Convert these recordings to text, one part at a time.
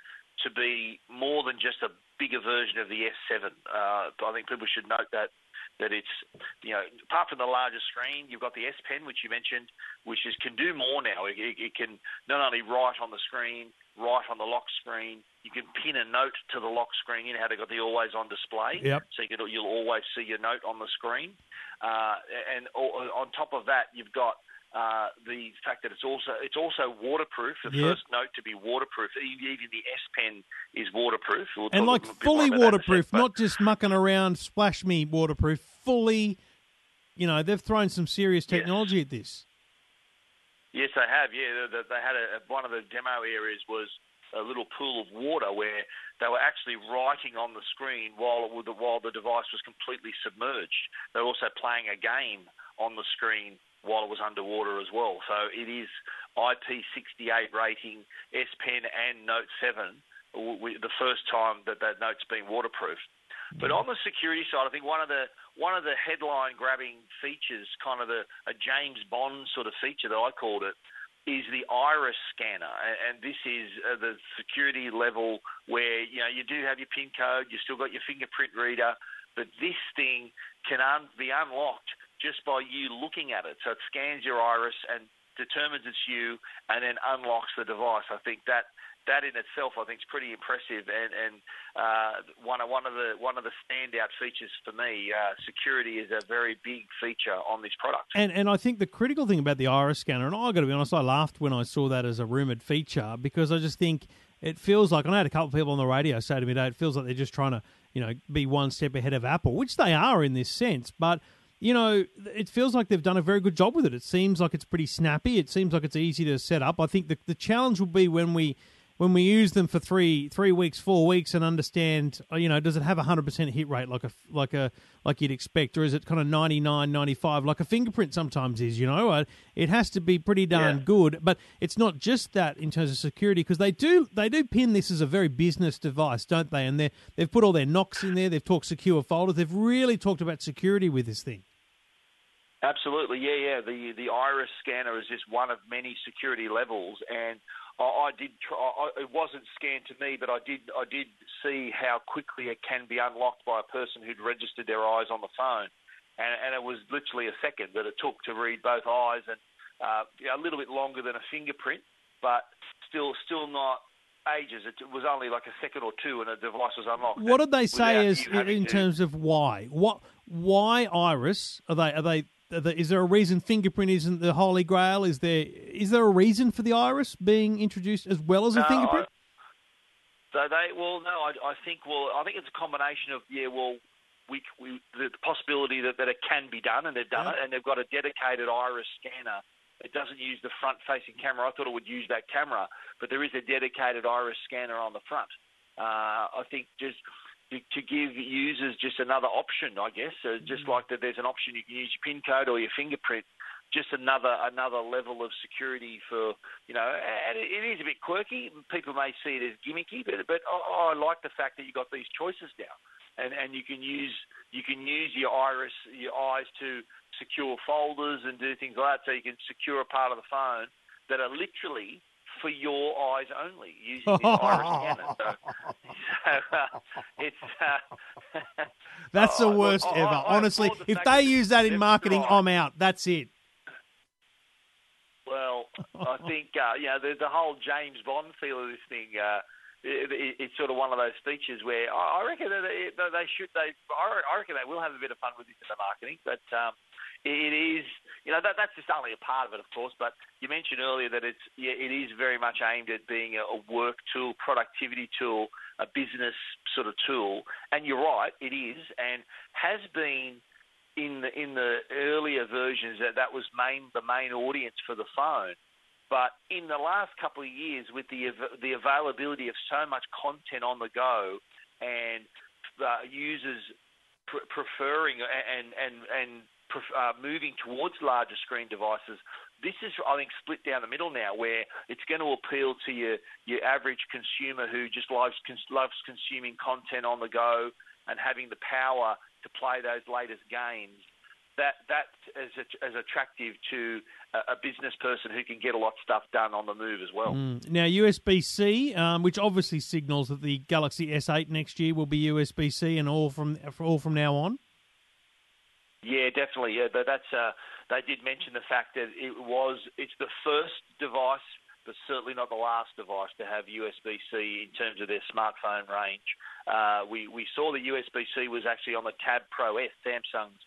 to be more than just a bigger version of the S7. I think people should note that it's, you know, apart from the larger screen, you've got the S Pen, which you mentioned, which can do more now. It can not only write on the screen, write on the lock screen. You can pin a note to the lock screen. You know how they've got the always-on display? Yep. So you'll always see your note on the screen. And on top of that, you've got the fact that it's also waterproof. The first Note to be waterproof. Even the S Pen is waterproof. We'll and like fully waterproof, not just mucking around, splash me waterproof. Fully, you know, they've thrown some serious technology at this. Yes, they have. Yeah, they had one of the demo areas was a little pool of water where they were actually writing on the screen while the device was completely submerged. They were also playing a game on the screen while it was underwater as well. So it is IP68 rating, S Pen and Note 7, the first time that Note's been waterproof. But on the security side, I think one of the headline-grabbing features, kind of a James Bond sort of feature that I called it, is the iris scanner, and this is the security level where, you know, you do have your PIN code, you've still got your fingerprint reader, but this thing can be unlocked just by you looking at it. So it scans your iris and determines it's you and then unlocks the device. I think that in itself, I think, is pretty impressive, and one of the standout features for me. Security is a very big feature on this product, and I think the critical thing about the iris scanner, and I got to be honest, I laughed when I saw that as a rumored feature because I just think it feels like, and I had a couple of people on the radio say to me today, it feels like they're just trying to, you know, be one step ahead of Apple, which they are in this sense, but. You know, it feels like they've done a very good job with it. It seems like it's pretty snappy. It seems like it's easy to set up. I think the challenge will be when we use them for three weeks, 4 weeks, and understand, you know, does it have 100% hit rate like you'd expect, or is it kind of 99, 95, like a fingerprint sometimes is? You know, it has to be pretty darn good. But it's not just that in terms of security, because they do pin this as a very business device, don't they? And they've put all their knocks in there. They've talked secure folders. They've really talked about security with this thing. Absolutely, yeah. The iris scanner is just one of many security levels, and I did try, it wasn't scanned to me, but I did see how quickly it can be unlocked by a person who'd registered their eyes on the phone, and it was literally a second that it took to read both eyes, and a little bit longer than a fingerprint, but still not ages. It was only like a second or two, and the device was unlocked. What did they say in terms of why? Why iris? Is there a reason fingerprint isn't the holy grail? Is there a reason for the iris being introduced as well as a fingerprint? I think it's a combination of the possibility that it can be done, and they've done it, and they've got a dedicated iris scanner. It doesn't use the front-facing camera. I thought it would use that camera, but there is a dedicated iris scanner on the front. I think just to give users just another option, I guess. So just like that, there's an option you can use your PIN code or your fingerprint. just another level of security for, you know, and it is a bit quirky. People may see it as gimmicky, but I like the fact that you got these choices now, and you can use your eyes to secure folders and do things like that. So you can secure a part of the phone that are literally for your eyes only, using the iris scanner. So it's that's the worst ever. Honestly, if they use that in marketing, I'm out. That's it. Well, I think the whole James Bond feel of this thing. It's sort of one of those features where I reckon that they will have a bit of fun with this in the marketing, but. It is, you know, that's just only a part of it, of course. But you mentioned earlier that it is very much aimed at being a work tool, productivity tool, a business sort of tool. And you're right, it is, and has been in the earlier versions that was the main audience for the phone. But in the last couple of years, with the availability of so much content on the go, and users preferring moving towards larger screen devices, this is, I think, split down the middle now, where it's going to appeal to your average consumer who just loves consuming content on the go and having the power to play those latest games. That is as attractive to a business person who can get a lot of stuff done on the move as well. Mm. Now, USB-C, which obviously signals that the Galaxy S8 next year will be USB-C and all from now on. Yeah, definitely. Yeah, but that's they did mention the fact that it's the first device, but certainly not the last device to have USB-C in terms of their smartphone range. We saw the USB-C was actually on the Tab Pro S, Samsung's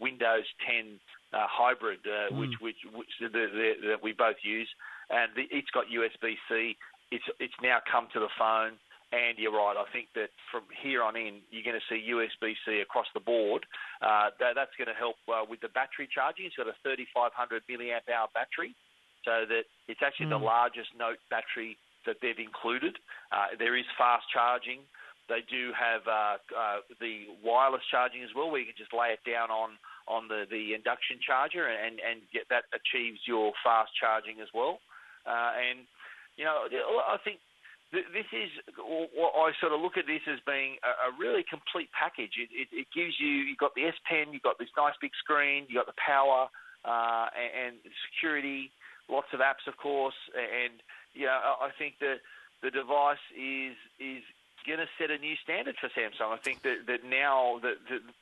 Windows 10 hybrid, which we both use, and it's got USB-C. It's now come to the phone. And you're right, I think that from here on in, you're going to see USB-C across the board. That's going to help with the battery charging. It's got a 3,500 milliamp hour battery, so that it's actually the largest Note battery that they've included. There is fast charging. They do have the wireless charging as well, where you can just lay it down on the induction charger and get that achieves your fast charging as well. And, you know, I think... This is what I sort of look at this as being a really complete package. It gives you've got the S Pen, you've got this nice big screen, you've got the power and security, lots of apps, of course. And yeah, I think that the device is going to set a new standard for Samsung. I think that now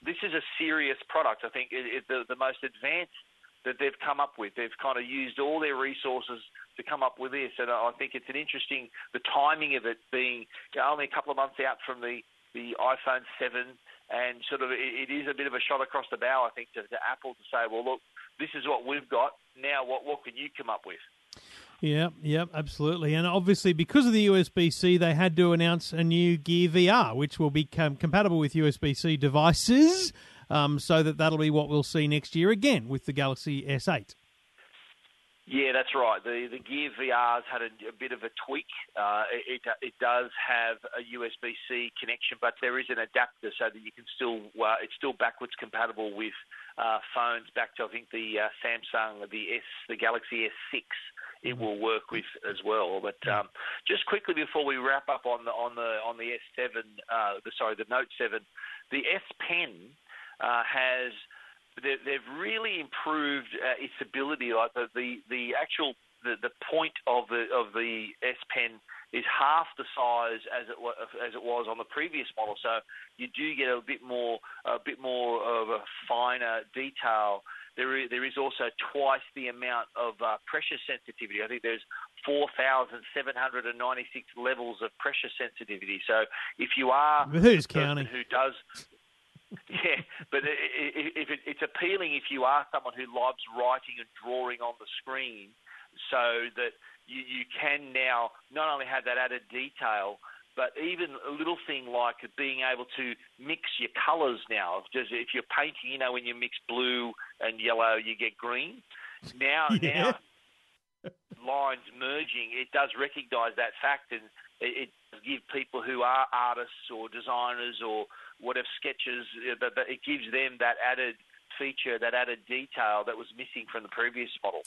this is a serious product. I think the most advanced that they've come up with. They've kind of used all their resources to come up with this, and I think it's an interesting, the timing of it being only a couple of months out from the iPhone 7, and sort of it is a bit of a shot across the bow, I think, to Apple to say, well, look, this is what we've got, now what can you come up with? Yeah, absolutely. And obviously, because of the USB-C, they had to announce a new Gear VR, which will become compatible with USB-C devices, so that'll be what we'll see next year again with the Galaxy S8. Yeah, that's right. The Gear VR's had a bit of a tweak. It does have a USB-C connection, but there is an adapter so that you can it's still backwards compatible with phones back to, I think, the Samsung, the Galaxy S6. It will work with as well. But just quickly before we wrap up on the S7, the Note 7, the S Pen. They've really improved its ability. Like the actual point of the S Pen is half the size as it was on the previous model. So you do get a bit more of a finer detail. There is also twice the amount of pressure sensitivity. I think there's 4,796 levels of pressure sensitivity. So if you are who's counting who does. Yeah, but it's appealing if you are someone who loves writing and drawing on the screen, so that you can now not only have that added detail, but even a little thing like being able to mix your colours now. Just if you're painting, you know, when you mix blue and yellow, you get green. Now lines merging, it does recognise that fact, and it gives people who are artists or designers or whatever sketches, but it gives them that added feature, that added detail that was missing from the previous model.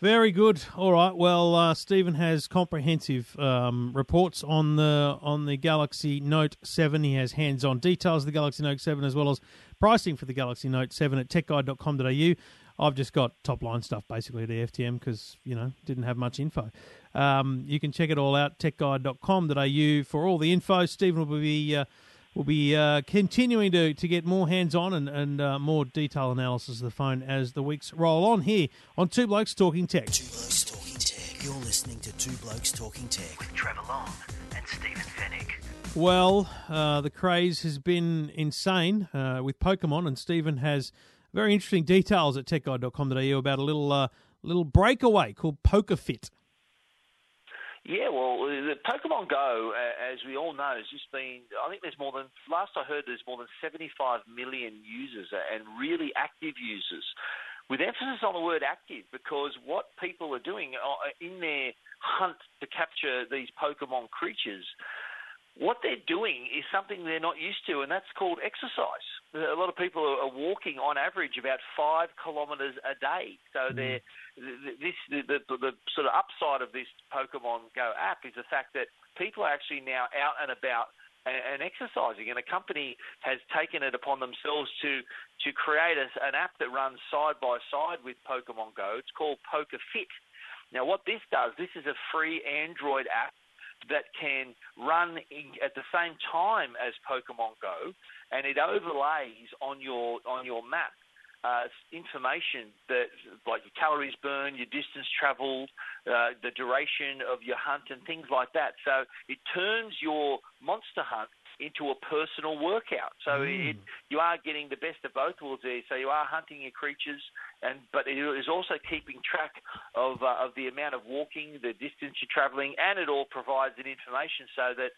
Very good. All right. Well, Stephen has comprehensive reports on the Galaxy Note 7. He has hands-on details of the Galaxy Note 7 as well as pricing for the Galaxy Note 7 at techguide.com.au. I've just got top-line stuff basically at EFTM because, you know, didn't have much info. You can check it all out, techguide.com.au for all the info. Stephen will be continuing to get more hands-on and more detailed analysis of the phone as the weeks roll on here on Two Blokes Talking Tech. Two Blokes Talking Tech. You're listening to Two Blokes Talking Tech with Trevor Long and Stephen Fenwick. Well, the craze has been insane with Pokemon, and Stephen has very interesting details at techguide.com.au about a little breakaway called PokerFit. Yeah, well, the Pokemon Go, as we all know, has just been, I think there's more than, last I heard, there's more than 75 million users and really active users, with emphasis on the word active, because what people are doing in their hunt to capture these Pokemon creatures, what they're doing is something they're not used to, and that's called exercise. A lot of people are walking on average about 5 kilometres a day. So the sort of upside of this Pokemon Go app is the fact that people are actually now out and about and exercising, and a company has taken it upon themselves to create an app that runs side by side with Pokemon Go. It's called PokerFit. Now, what this does, this is a free Android app that can run at the same time as Pokemon Go, and it overlays on your map information that, like your calories burned, your distance travelled, the duration of your hunt, and things like that. So it turns your monster hunt into a personal workout. So you are getting the best of both worlds there. So you are hunting your creatures, but it is also keeping track of the amount of walking, the distance you're travelling, and it all provides an information so that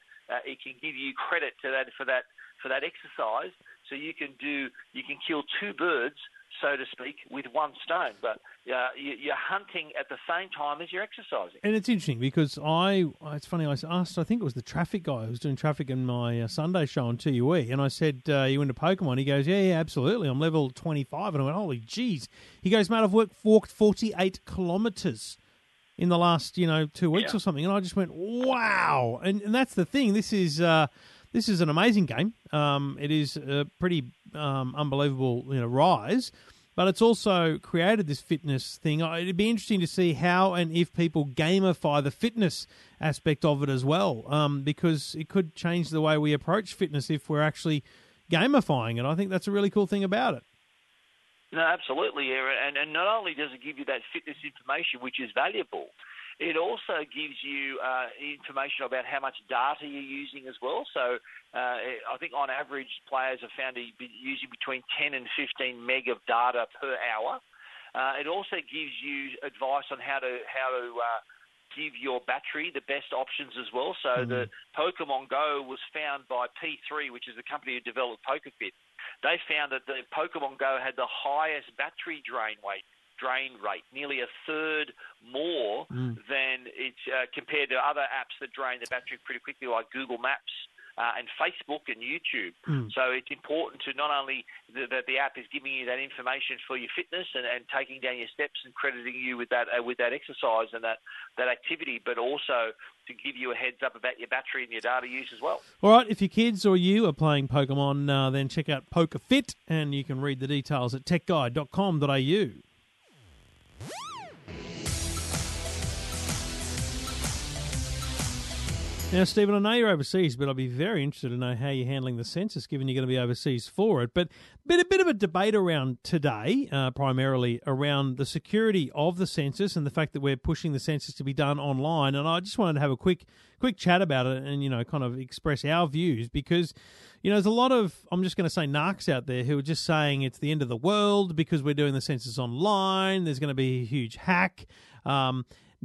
it can give you credit to that for that exercise. So you can kill two birds, so to speak, with one stone. But you're hunting at the same time as you're exercising. And it's interesting because it's funny, I asked, I think it was the traffic guy who was doing traffic in my Sunday show on TUE, and I said, you into Pokemon? He goes, yeah, absolutely. I'm level 25. And I went, holy geez. He goes, mate, I've walked 48 kilometres in the last, 2 weeks or something. And I just went, wow. And that's the thing. This is an amazing game. It is a pretty unbelievable rise, but it's also created this fitness thing. It'd be interesting to see how and if people gamify the fitness aspect of it as well, because it could change the way we approach fitness if we're actually gamifying it. I think that's a really cool thing about it. No, absolutely. And not only does it give you that fitness information, which is valuable, it also gives you information about how much data you're using as well. So I think on average, players have found to be using between 10 and 15 meg of data per hour. It also gives you advice on how to give your battery the best options as well. So the Pokemon Go was found by P3, which is the company who developed PokerFit. They found that the Pokemon Go had the highest battery drain rate, nearly a third more than it's compared to other apps that drain the battery pretty quickly, like Google Maps and Facebook and YouTube. So it's important to not only that the app is giving you that information for your fitness and taking down your steps and crediting you with that exercise and that activity, but also to give you a heads up about your battery and your data use as well. All right, if your kids or you are playing Pokemon, then check out PokerFit, and you can read the details at techguide.com.au. Now, Stephen, I know you're overseas, but I'll be very interested to know how you're handling the census, given you're going to be overseas for it. But a bit of a debate around today, primarily around the security of the census and the fact that we're pushing the census to be done online. And I just wanted to have a quick chat about it and, kind of express our views because, there's a lot of, I'm just going to say narcs out there who are just saying it's the end of the world because we're doing the census online. There's going to be a huge hack.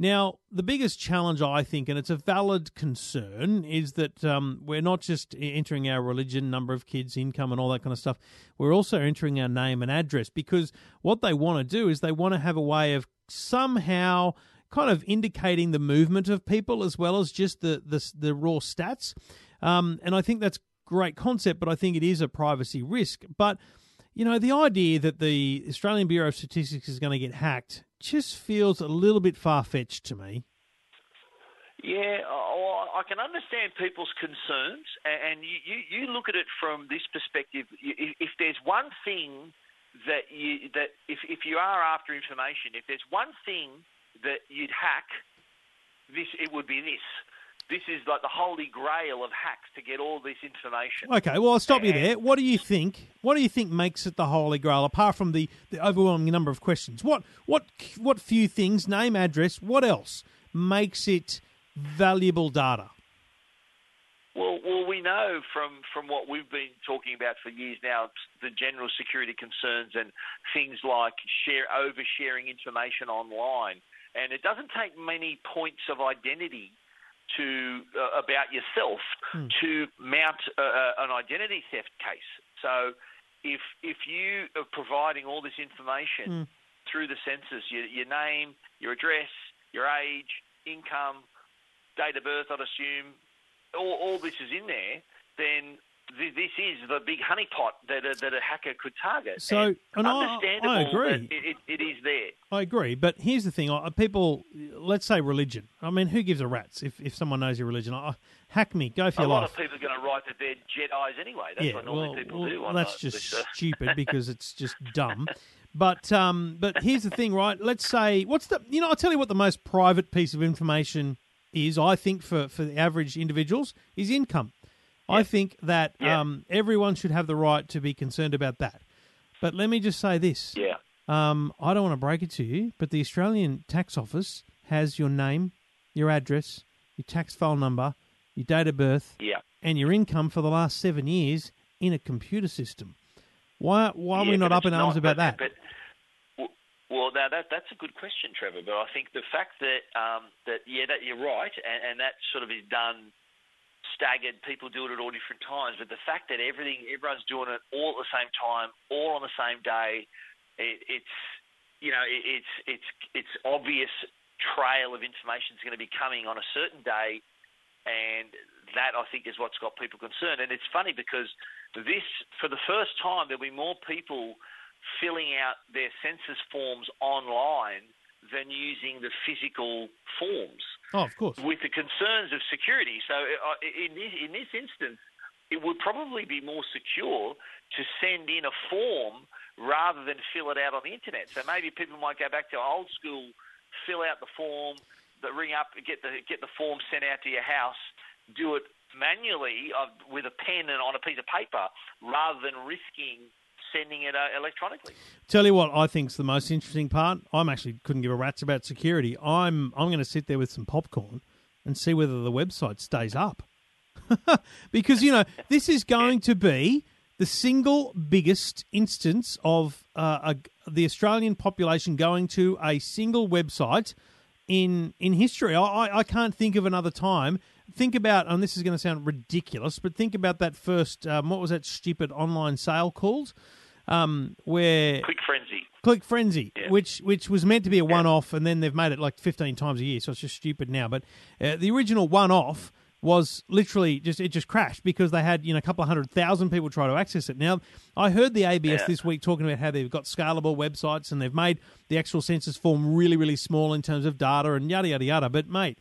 Now, the biggest challenge, I think, and it's a valid concern, is that we're not just entering our religion, number of kids, income, and all that kind of stuff. We're also entering our name and address because what they want to do is they want to have a way of somehow kind of indicating the movement of people as well as just the raw stats. And I think that's a great concept, but I think it is a privacy risk. But You know, the idea that the Australian Bureau of Statistics is going to get hacked just feels a little bit far-fetched to me. Yeah, I can understand people's concerns, and you look at it from this perspective. If there's one thing that if you are after information, if there's one thing that you'd hack, it would be this. This is like the holy grail of hacks to get all this information. Okay, well, I'll stop you there. What do you think? What do you think makes it the holy grail, apart from the overwhelming number of questions? What few things, name, address, what else makes it valuable data? Well, we know from what we've been talking about for years now, the general security concerns and things like oversharing information online. And it doesn't take many points of identity about yourself to mount an identity theft case. So if you are providing all this information through the sensors, your name, your address, your age, income, date of birth, I'd assume, all this is in there, then this is the big honeypot that a hacker could target. So, and understandable, I agree. It is there. I agree, but here's the thing. People, let's say religion. I mean, who gives a rat's if someone knows your religion? Hack me, go for your life. A lot of people are going to write that they're Jedis anyway. That's what normally people do. That's just stupid because it's just dumb. But here's the thing, right? Let's say, I'll tell you what the most private piece of information is, I think, for the average individuals, is income. Yeah. I think that everyone should have the right to be concerned about that. But let me just say this. Yeah. I don't want to break it to you, but the Australian Tax Office has your name, your address, your tax file number, your date of birth, and your income for the last 7 years in a computer system. Why are we not up in arms about that? Well, now that's a good question, Trevor. But I think the fact that you're right, and that sort of is done staggered. People do it at all different times. But the fact that everyone's doing it all at the same time, all on the same day, it's obvious trail of information is going to be coming on a certain day, and that I think is what's got people concerned. And it's funny because for the first time, there'll be more people filling out their census forms online than using the physical forms. Oh, of course. With the concerns of security. So in this instance, it would probably be more secure to send in a form rather than fill it out on the internet. So maybe people might go back to old school, fill out the form, ring up, get the form sent out to your house, do it manually with a pen and on a piece of paper rather than risking sending it electronically. Tell you what I think's the most interesting part. I'm actually couldn't give a rat's about security. I'm going to sit there with some popcorn and see whether the website stays up. Because, this is going to be the single biggest instance of the Australian population going to a single website in history. I can't think of another time. Think about, and this is going to sound ridiculous, but think about that first, what was that stupid online sale called? Where Click Frenzy, yeah. which was meant to be a one-off, and then they've made it like 15 times a year, so it's just stupid now. But the original one-off was literally just crashed because they had a couple of 100,000 people try to access it. Now, I heard the ABS this week talking about how they've got scalable websites and they've made the actual census form really, really small in terms of data and yada, yada, yada. But, mate,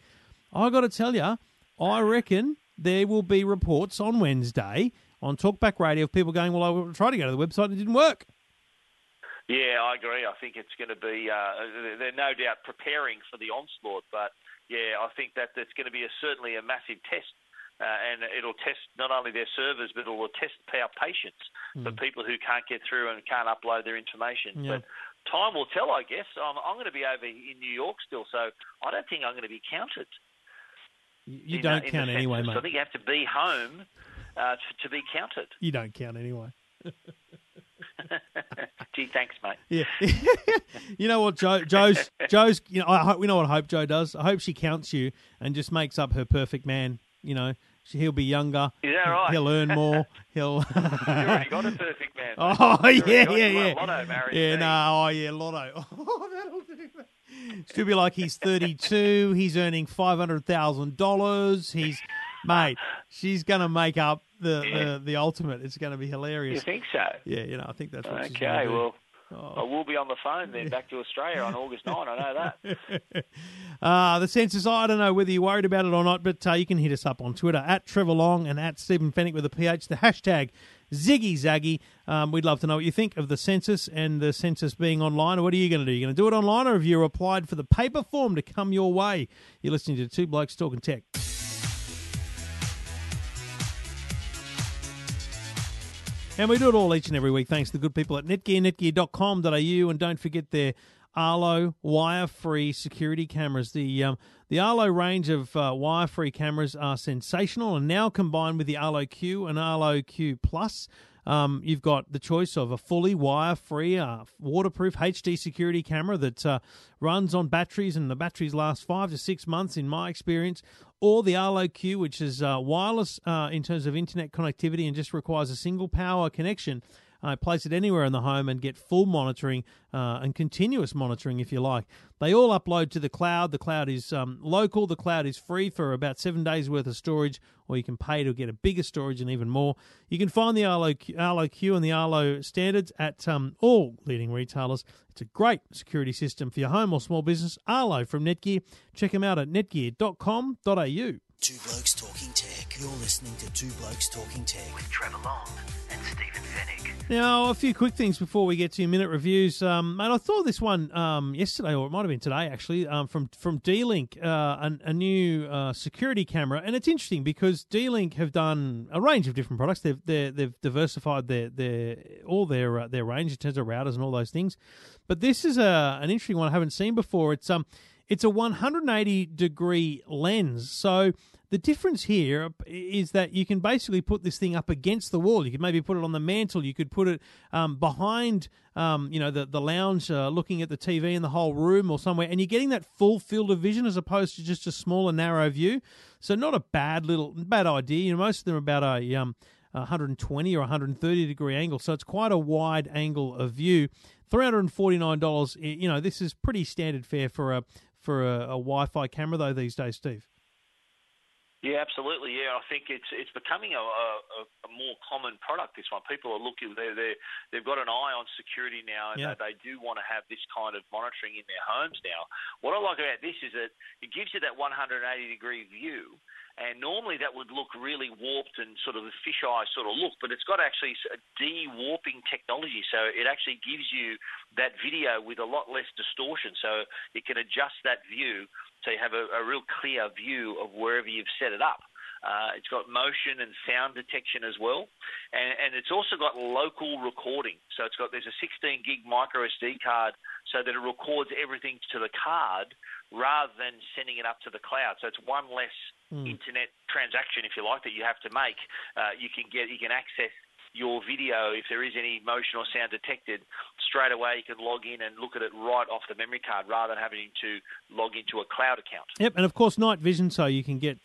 I got to tell you, I reckon there will be reports on Wednesday on Talkback Radio of people going, well, I tried to go to the website and it didn't work. Yeah, I agree. I think it's going to be, they're no doubt preparing for the onslaught, but yeah, I think that it's going to be certainly a massive test, and it'll test not only their servers, but it'll test our patience for people who can't get through and can't upload their information. Yeah. But time will tell, I guess. I'm going to be over in New York still, so I don't think I'm going to be counted. You don't count anyway, mate. So I think you have to be home to be counted. You don't count anyway. Gee, thanks, mate. Yeah. You know what, Joe's. We know what I hope Joe does. I hope she counts you and just makes up her perfect man. He'll be younger. Is that right? He'll earn more. You already got a perfect man. Oh yeah. Lotto married. Yeah, me. No. Oh yeah, Lotto. Oh, that'll do that. Still be like he's 32, he's earning $500,000, she's going to make up the ultimate. It's going to be hilarious. You think so? Yeah, you know, I think that's what she's going to do. Okay, well... Oh. I will be on the phone then back to Australia on August 9. I know that. The census, I don't know whether you're worried about it or not, but you can hit us up on Twitter at Trevor Long and at Stephen Fenwick with a PH, the hashtag ZiggyZaggy. We'd love to know what you think of the census and the census being online. What are you going to do? You're going to do it online, or have you applied for the paper form to come your way? You're listening to Two Blokes Talking Tech. And we do it all each and every week thanks to the good people at Netgear, netgear.com.au, and don't forget their Arlo wire-free security cameras. The Arlo range of wire-free cameras are sensational, and now combined with the Arlo Q and Arlo Q Plus, you've got the choice of a fully wire-free, waterproof HD security camera that runs on batteries, and the batteries last 5 to 6 months in my experience, or the Arlo Q, which is wireless in terms of internet connectivity and just requires a single power connection. Place it anywhere in the home and get full monitoring and continuous monitoring, if you like. They all upload to the cloud. The cloud is local. The cloud is free for about 7 days' worth of storage, or you can pay to get a bigger storage and even more. You can find the Arlo Q and the Arlo standards at all leading retailers. It's a great security system for your home or small business. Arlo from Netgear. Check them out at netgear.com.au. Two Blokes Talking Tech. You're listening to Two Blokes Talking Tech with Trevor Long and Stephen Fenwick. Now, a few quick things before we get to your minute reviews. And I saw this one yesterday, or it might have been today, actually, from D-Link, a new security camera. And it's interesting because D-Link have done a range of different products. They've diversified their range in terms of routers and all those things. But this is an interesting one I haven't seen before. It's a 180-degree lens. So the difference here is that you can basically put this thing up against the wall. You could maybe put it on the mantle. You could put it behind the lounge, looking at the TV in the whole room or somewhere, and you're getting that full field of vision as opposed to just a smaller, narrow view. So not a bad idea. You know, most of them are about a 120 or 130-degree angle, so it's quite a wide angle of view. $349, you know, this is pretty standard fare for a Wi-Fi camera, though, these days, Steve. Yeah, absolutely. Yeah, I think it's becoming a more common product, this one. People are looking, they've got an eye on security now, and they do want to have this kind of monitoring in their homes now. What I like about this is that it gives you that 180-degree view, and normally that would look really warped and sort of a fisheye sort of look, but it's got actually a de-warping technology, so it actually gives you that video with a lot less distortion, so it can adjust that view. So you have a real clear view of wherever you've set it up. It's got motion and sound detection as well. And it's also got local recording. So there's a 16-gig micro SD card so that it records everything to the card rather than sending it up to the cloud. So it's one less internet transaction, if you like, that you have to make. You can access your video, if there is any motion or sound detected, straight away you can log in and look at it right off the memory card rather than having to log into a cloud account. Yep, and of course night vision, so you can get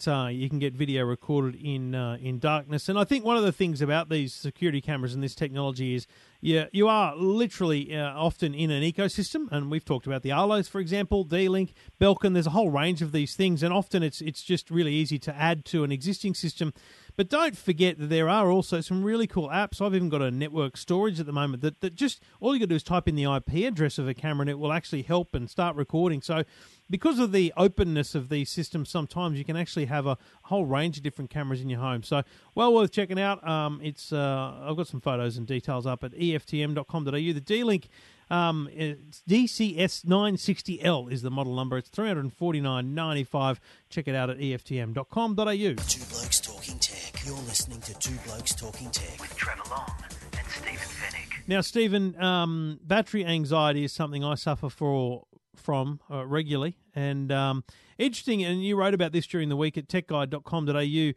video recorded in darkness. And I think one of the things about these security cameras and this technology is you are literally often in an ecosystem, and we've talked about the Arlos, for example, D-Link, Belkin. There's a whole range of these things, and often it's just really easy to add to an existing system. But don't forget that there are also some really cool apps. I've even got a network storage at the moment that just all you got to do is type in the IP address of a camera and it will actually help and start recording. So because of the openness of these systems, sometimes you can actually have a whole range of different cameras in your home. So well worth checking out. I've got some photos and details up at EFTM.com.au. The D-Link DCS960L is the model number. It's $349.95. Check it out at EFTM.com.au. Two Blokes Talking Tech. You're listening to Two Blokes Talking Tech with Trevor Long and Stephen Fenwick. Now, Stephen, battery anxiety is something I suffer from regularly, and interesting, and you wrote about this during the week at techguide.com.au,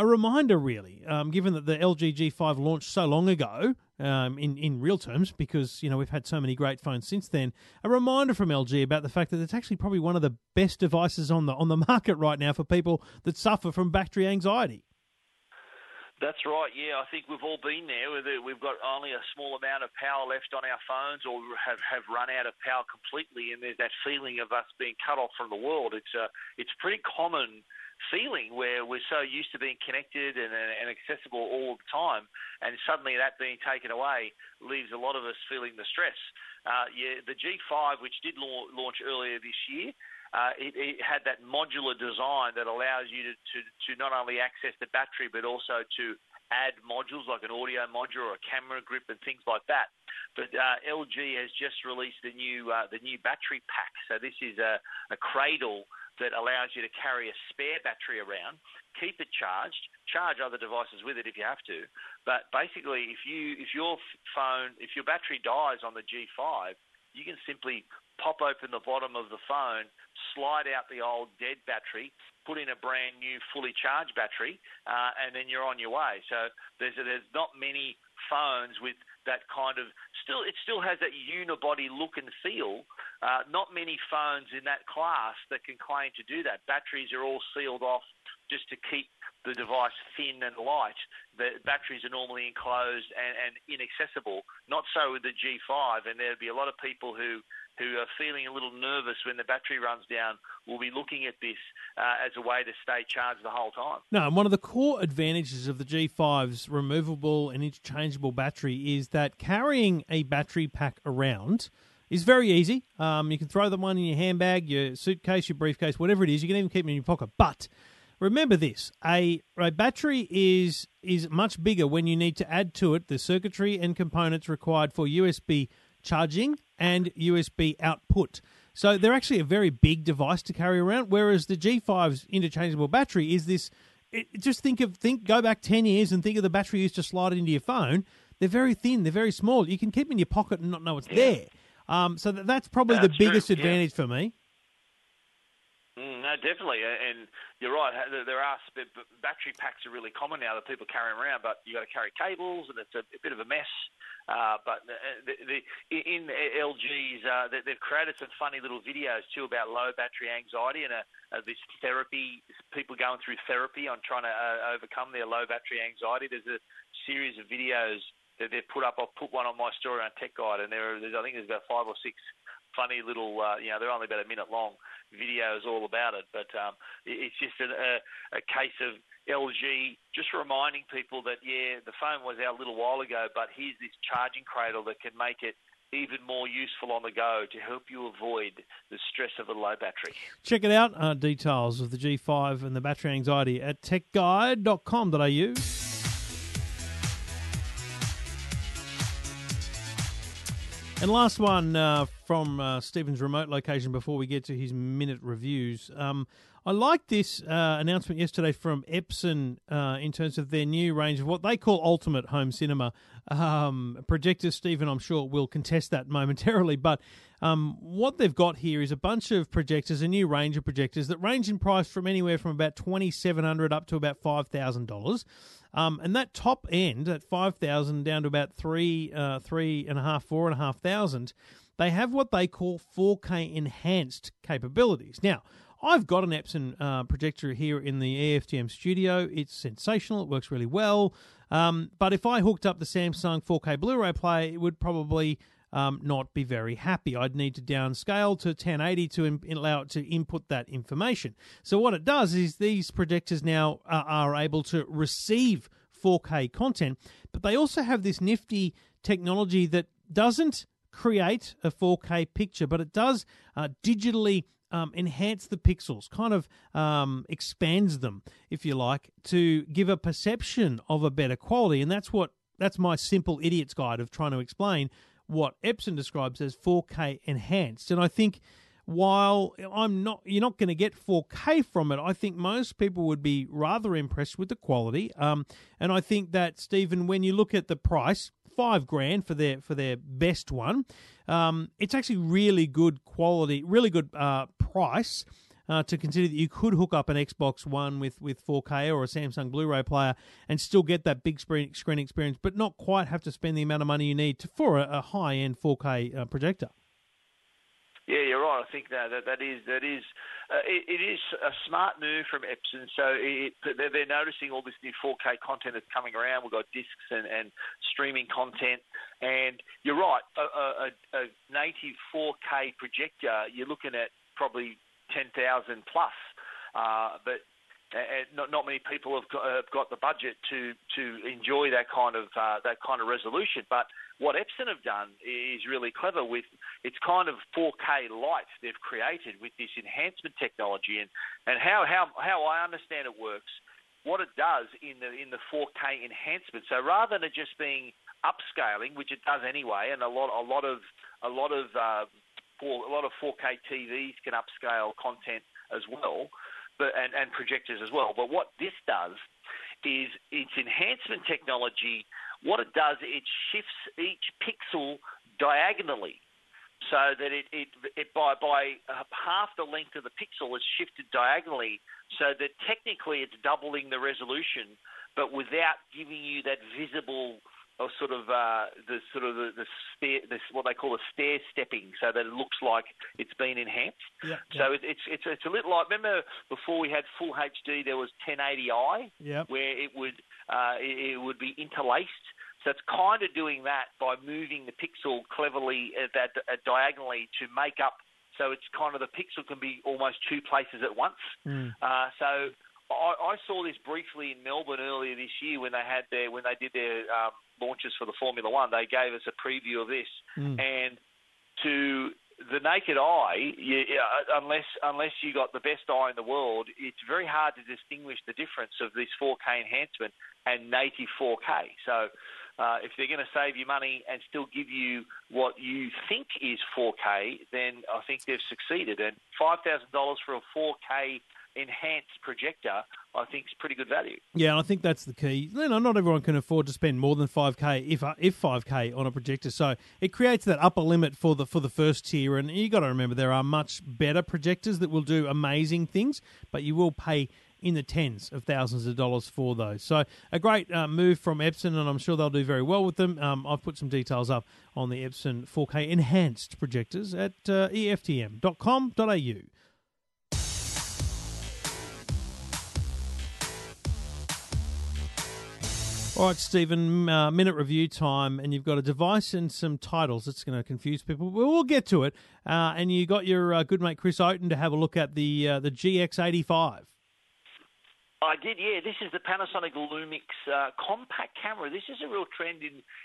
a reminder really, given that the LG G5 launched so long ago, in real terms, because you know we've had so many great phones since then, a reminder from LG about the fact that it's actually probably one of the best devices on the market right now for people that suffer from battery anxiety. That's right, yeah. I think we've all been there. We've got only a small amount of power left on our phones or have run out of power completely, and there's that feeling of us being cut off from the world. It's pretty common feeling where we're so used to being connected and accessible all the time, and suddenly that being taken away leaves a lot of us feeling the stress. The G5, which did launch earlier this year, it had that modular design that allows you to not only access the battery but also to add modules like an audio module or a camera grip and things like that. But LG has just released the new battery pack. So this is a cradle that allows you to carry a spare battery around, keep it charged, charge other devices with it if you have to. But basically, if your battery dies on the G5, you can simply pop open the bottom of the phone, slide out the old dead battery, put in a brand new fully charged battery, and then you're on your way. So there's not many phones with that kind of it still has that unibody look and feel. Not many phones in that class that can claim to do that. Batteries are all sealed off just to keep the device thin and light. The batteries are normally enclosed and inaccessible. Not so with the G5, and there'd be a lot of people who are feeling a little nervous when the battery runs down will be looking at this as a way to stay charged the whole time. No, and one of the core advantages of the G5's removable and interchangeable battery is that carrying a battery pack around is very easy. You can throw the one in your handbag, your suitcase, your briefcase, whatever it is. You can even keep it in your pocket. But remember this, a battery is much bigger when you need to add to it the circuitry and components required for USB charging and USB output. So they're actually a very big device to carry around, whereas the G5's interchangeable battery is this, go back 10 years and think of the battery you used to slide into your phone. They're very thin, they're very small. You can keep them in your pocket and not know it's there. So that's probably the biggest advantage for me. No, definitely, and you're right. There are battery packs are really common now that people carry them around, but you got to carry cables, and it's a bit of a mess. But in LG's, they've created some funny little videos too about low battery anxiety and this therapy. People going through therapy on trying to overcome their low battery anxiety. There's a series of videos that they've put up. I've put one on my story on Tech Guide, and there's about 5 or 6. Funny little, they're only about a minute long videos all about it, but it's just a case of LG just reminding people that, the phone was out a little while ago, but here's this charging cradle that can make it even more useful on the go to help you avoid the stress of a low battery. Check it out, details of the G5 and the battery anxiety at techguide.com.au. And last one from Stephen's remote location before we get to his minute reviews. I like this announcement yesterday from Epson in terms of their new range of what they call ultimate home cinema projectors. Stephen, I'm sure, will contest that momentarily. But what they've got here is a bunch of projectors, a new range of projectors that range in price from anywhere from about $2,700 up to about $5,000. And that top end, at $5,000 down to about $4,500, they have what they call 4K enhanced capabilities. Now, I've got an Epson projector here in the EFTM studio. It's sensational. It works really well. But if I hooked up the Samsung 4K Blu-ray player, it would probably not be very happy. I'd need to downscale to 1080 to allow it to input that information. So what it does is these projectors now are able to receive 4K content, but they also have this nifty technology that doesn't create a 4K picture, but it does digitally enhance the pixels, kind of expands them, if you like, to give a perception of a better quality. And that's my simple idiot's guide of trying to explain what Epson describes as 4K enhanced. And I think while you're not going to get 4K from it, I think most people would be rather impressed with the quality. And I think that, Stephen, when you look at the price, $5,000 for their best one. It's actually really good quality, really good price to consider that you could hook up an Xbox One with 4K or a Samsung Blu-ray player and still get that big screen experience, but not quite have to spend the amount of money you need for a high-end 4K projector. Yeah, you're right. I think that is a smart move from Epson. So they're noticing all this new 4K content that's coming around. We've got discs and streaming content. And you're right, a native 4K projector, you're looking at probably $10,000 plus. But Not many people have got the budget to enjoy that kind of resolution. But what Epson have done is really clever with its kind of 4K light they've created with this enhancement technology. And how I understand it works, what it does in the 4K enhancement. So rather than it just being upscaling, which it does anyway, and a lot of 4K TVs can upscale content as well. And projectors as well. But what this does is its enhancement technology, what it does, it shifts each pixel diagonally so that it by half the length of the pixel is shifted diagonally so that technically it's doubling the resolution but without giving you that visible or what they call the stair stepping, so that it looks like it's been enhanced. Yeah, yeah. So it's a little like, remember before we had full HD, there was 1080i, yeah, where it would be interlaced. So it's kind of doing that by moving the pixel cleverly diagonally to make up. So it's kind of the pixel can be almost two places at once. Mm. So I saw this briefly in Melbourne earlier this year when they had their launches for the Formula One. They gave us a preview of this, and to the naked eye, unless you got the best eye in the world, it's very hard to distinguish the difference of this 4K enhancement and native 4K. So, if they're going to save you money and still give you what you think is 4K, then I think they've succeeded. And $5,000 for a 4K enhanced projector, I think, is pretty good value. Yeah, and I think that's the key. You know, not everyone can afford to spend more than 5K, if 5K on a projector. So it creates that upper limit for the first tier. And you got to remember, there are much better projectors that will do amazing things, but you will pay in the tens of thousands of dollars for those. So a great move from Epson, and I'm sure they'll do very well with them. I've put some details up on the Epson 4K enhanced projectors at EFTM.com.au. All right, Stephen, minute review time, and you've got a device and some titles that's going to confuse people. We'll get to it. And you got your good mate Chris Oaten to have a look at the GX85. I did, yeah. This is the Panasonic Lumix compact camera. This is a real trend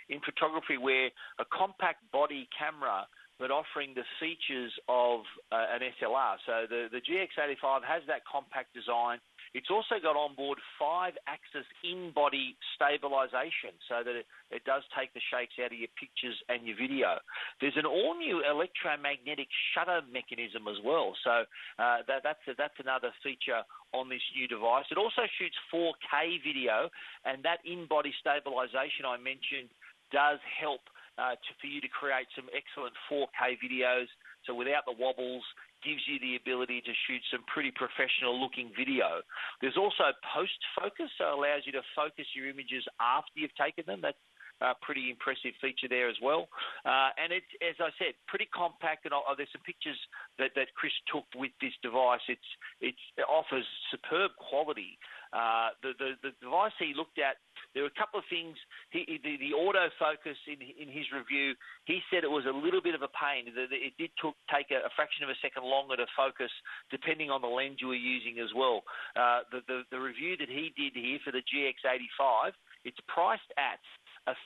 in photography where a compact body camera but offering the features of an SLR. So the GX85 has that compact design. It's also got on board 5-axis in-body stabilisation so that it does take the shakes out of your pictures and your video. There's an all-new electromagnetic shutter mechanism as well. So that's another feature on this new device. It also shoots 4K video, and that in-body stabilisation I mentioned does help for you to create some excellent 4K videos. So without the wobbles, gives you the ability to shoot some pretty professional-looking video. There's also post-focus, so it allows you to focus your images after you've taken them. That's a pretty impressive feature there as well. And it's, as I said, pretty compact, and there's some pictures that Chris took with this device. It offers superb quality. The device he looked at, there were a couple of things. The autofocus in his review, he said it was a little bit of a pain. It did take a fraction of a second longer to focus, depending on the lens you were using as well. The review that he did here for the GX85, it's priced at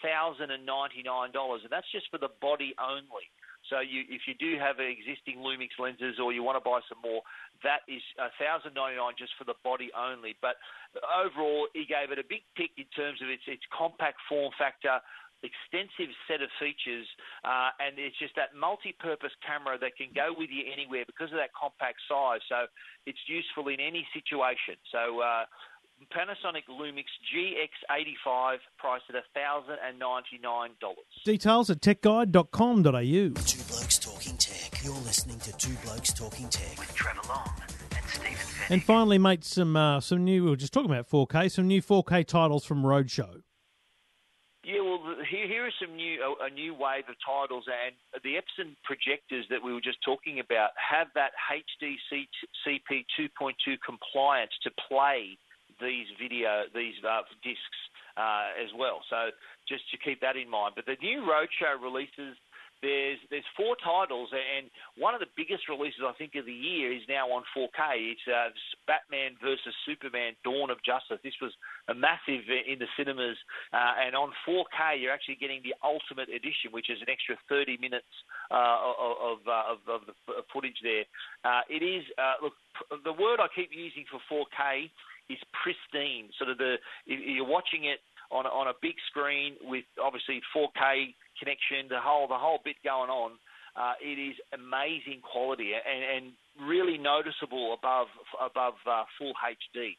$1,099, and that's just for the body only. So if you do have existing Lumix lenses or you want to buy some more, that is $1,099 just for the body only. But overall, he gave it a big tick in terms of its compact form factor, extensive set of features, and it's just that multi-purpose camera that can go with you anywhere because of that compact size. So it's useful in any situation. So Panasonic Lumix GX85, priced at $1,099. Details at techguide.com.au. Two Blokes Talking Tech. You're listening to Two Blokes Talking Tech with Trevor Long and Stephen Fenwick. And finally, mate, some new, we were just talking about 4K, some new 4K titles from Roadshow. Yeah, well, here are some new wave of titles, and the Epson projectors that we were just talking about have that HDCP 2.2 compliance to play these discs as well. So just to keep that in mind. But the new Roadshow releases There's four titles, and one of the biggest releases, I think, of the year is now on 4K. It's Batman versus Superman: Dawn of Justice. This was a massive in the cinemas, and on 4K, you're actually getting the Ultimate Edition, which is an extra 30 minutes of the footage there. It is, look, the word I keep using for 4K is pristine. Sort of you're watching it on a big screen with obviously 4K connection, the whole bit going on. It is amazing quality and really noticeable above full HD.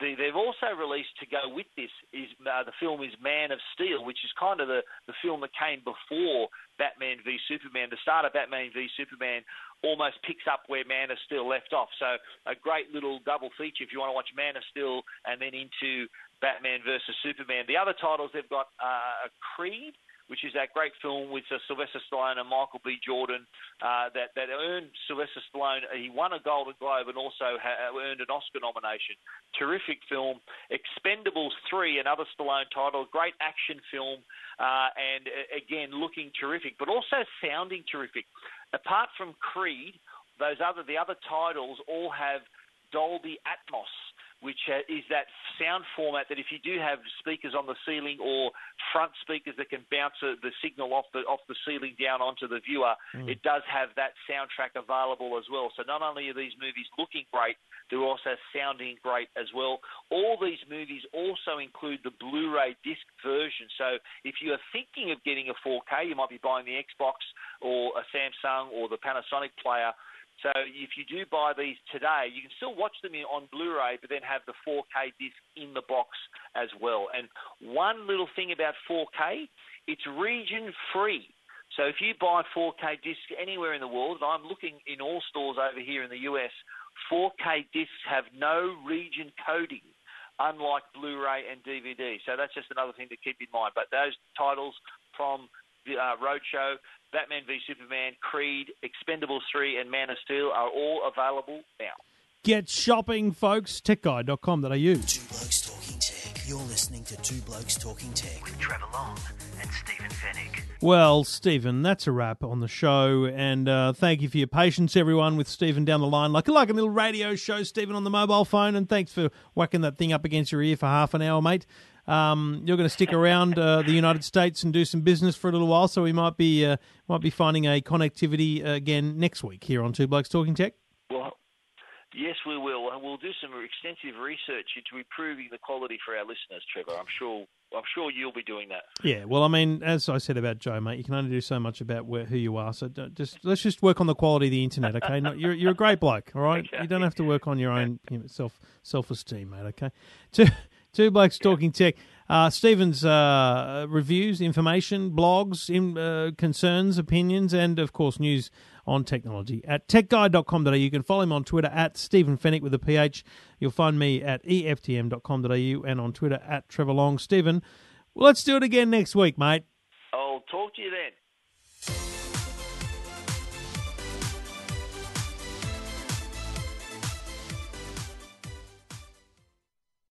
They've also released to go with this the film is Man of Steel, which is kind of the film that came before Batman v Superman. The start of Batman v Superman almost picks up where Man of Steel left off. So a great little double feature if you want to watch Man of Steel and then into Batman versus Superman. The other titles they've got are Creed, which is that great film with Sylvester Stallone and Michael B. Jordan that earned Sylvester Stallone. He won a Golden Globe and also earned an Oscar nomination. Terrific film. Expendables 3, another Stallone title, great action film, and, again, looking terrific, but also sounding terrific. Apart from Creed, the other titles all have Dolby Atmos, which is that sound format that if you do have speakers on the ceiling or front speakers that can bounce the signal off the ceiling down onto the viewer, It does have that soundtrack available as well. So not only are these movies looking great, they're also sounding great as well. All these movies also include the Blu-ray disc version. So if you are thinking of getting a 4K, you might be buying the Xbox or a Samsung or the Panasonic player. So if you do buy these today, you can still watch them on Blu-ray, but then have the 4K disc in the box as well. And one little thing about 4K, it's region-free. So if you buy 4K discs anywhere in the world, and I'm looking in all stores over here in the US, 4K discs have no region coding, unlike Blu-ray and DVD. So that's just another thing to keep in mind. But those titles from Roadshow, Batman v Superman, Creed, Expendables 3, and Man of Steel are all available now. Get shopping, folks. Techguide.com.au. Two Blokes Talking Tech. You're listening to Two Blokes Talking Tech with Trevor Long and Stephen Fenwick. Well, Stephen, that's a wrap on the show, and thank you for your patience, everyone, with Stephen down the line. Like a little radio show, Stephen, on the mobile phone, and thanks for whacking that thing up against your ear for half an hour, mate. You're going to stick around the United States and do some business for a little while, so we might be finding a connectivity again next week here on Two Blokes Talking Tech. Well, yes, we will. We'll do some extensive research into improving the quality for our listeners, Trevor. I'm sure you'll be doing that. Yeah, well, I mean, as I said about Joe, mate, you can only do so much about who you are, so let's just work on the quality of the internet, okay? No, you're a great bloke, all right? Okay. You don't have to work on your own self-esteem, mate, okay? Two Blokes Talking Tech. Stephen's reviews, information, blogs, concerns, opinions, and, of course, news on technology at techguide.com.au. You can follow him on Twitter at Stephen Fenwick with a PH. You'll find me at EFTM.com.au and on Twitter at Trevor Long. Stephen, let's do it again next week, mate. I'll talk to you then.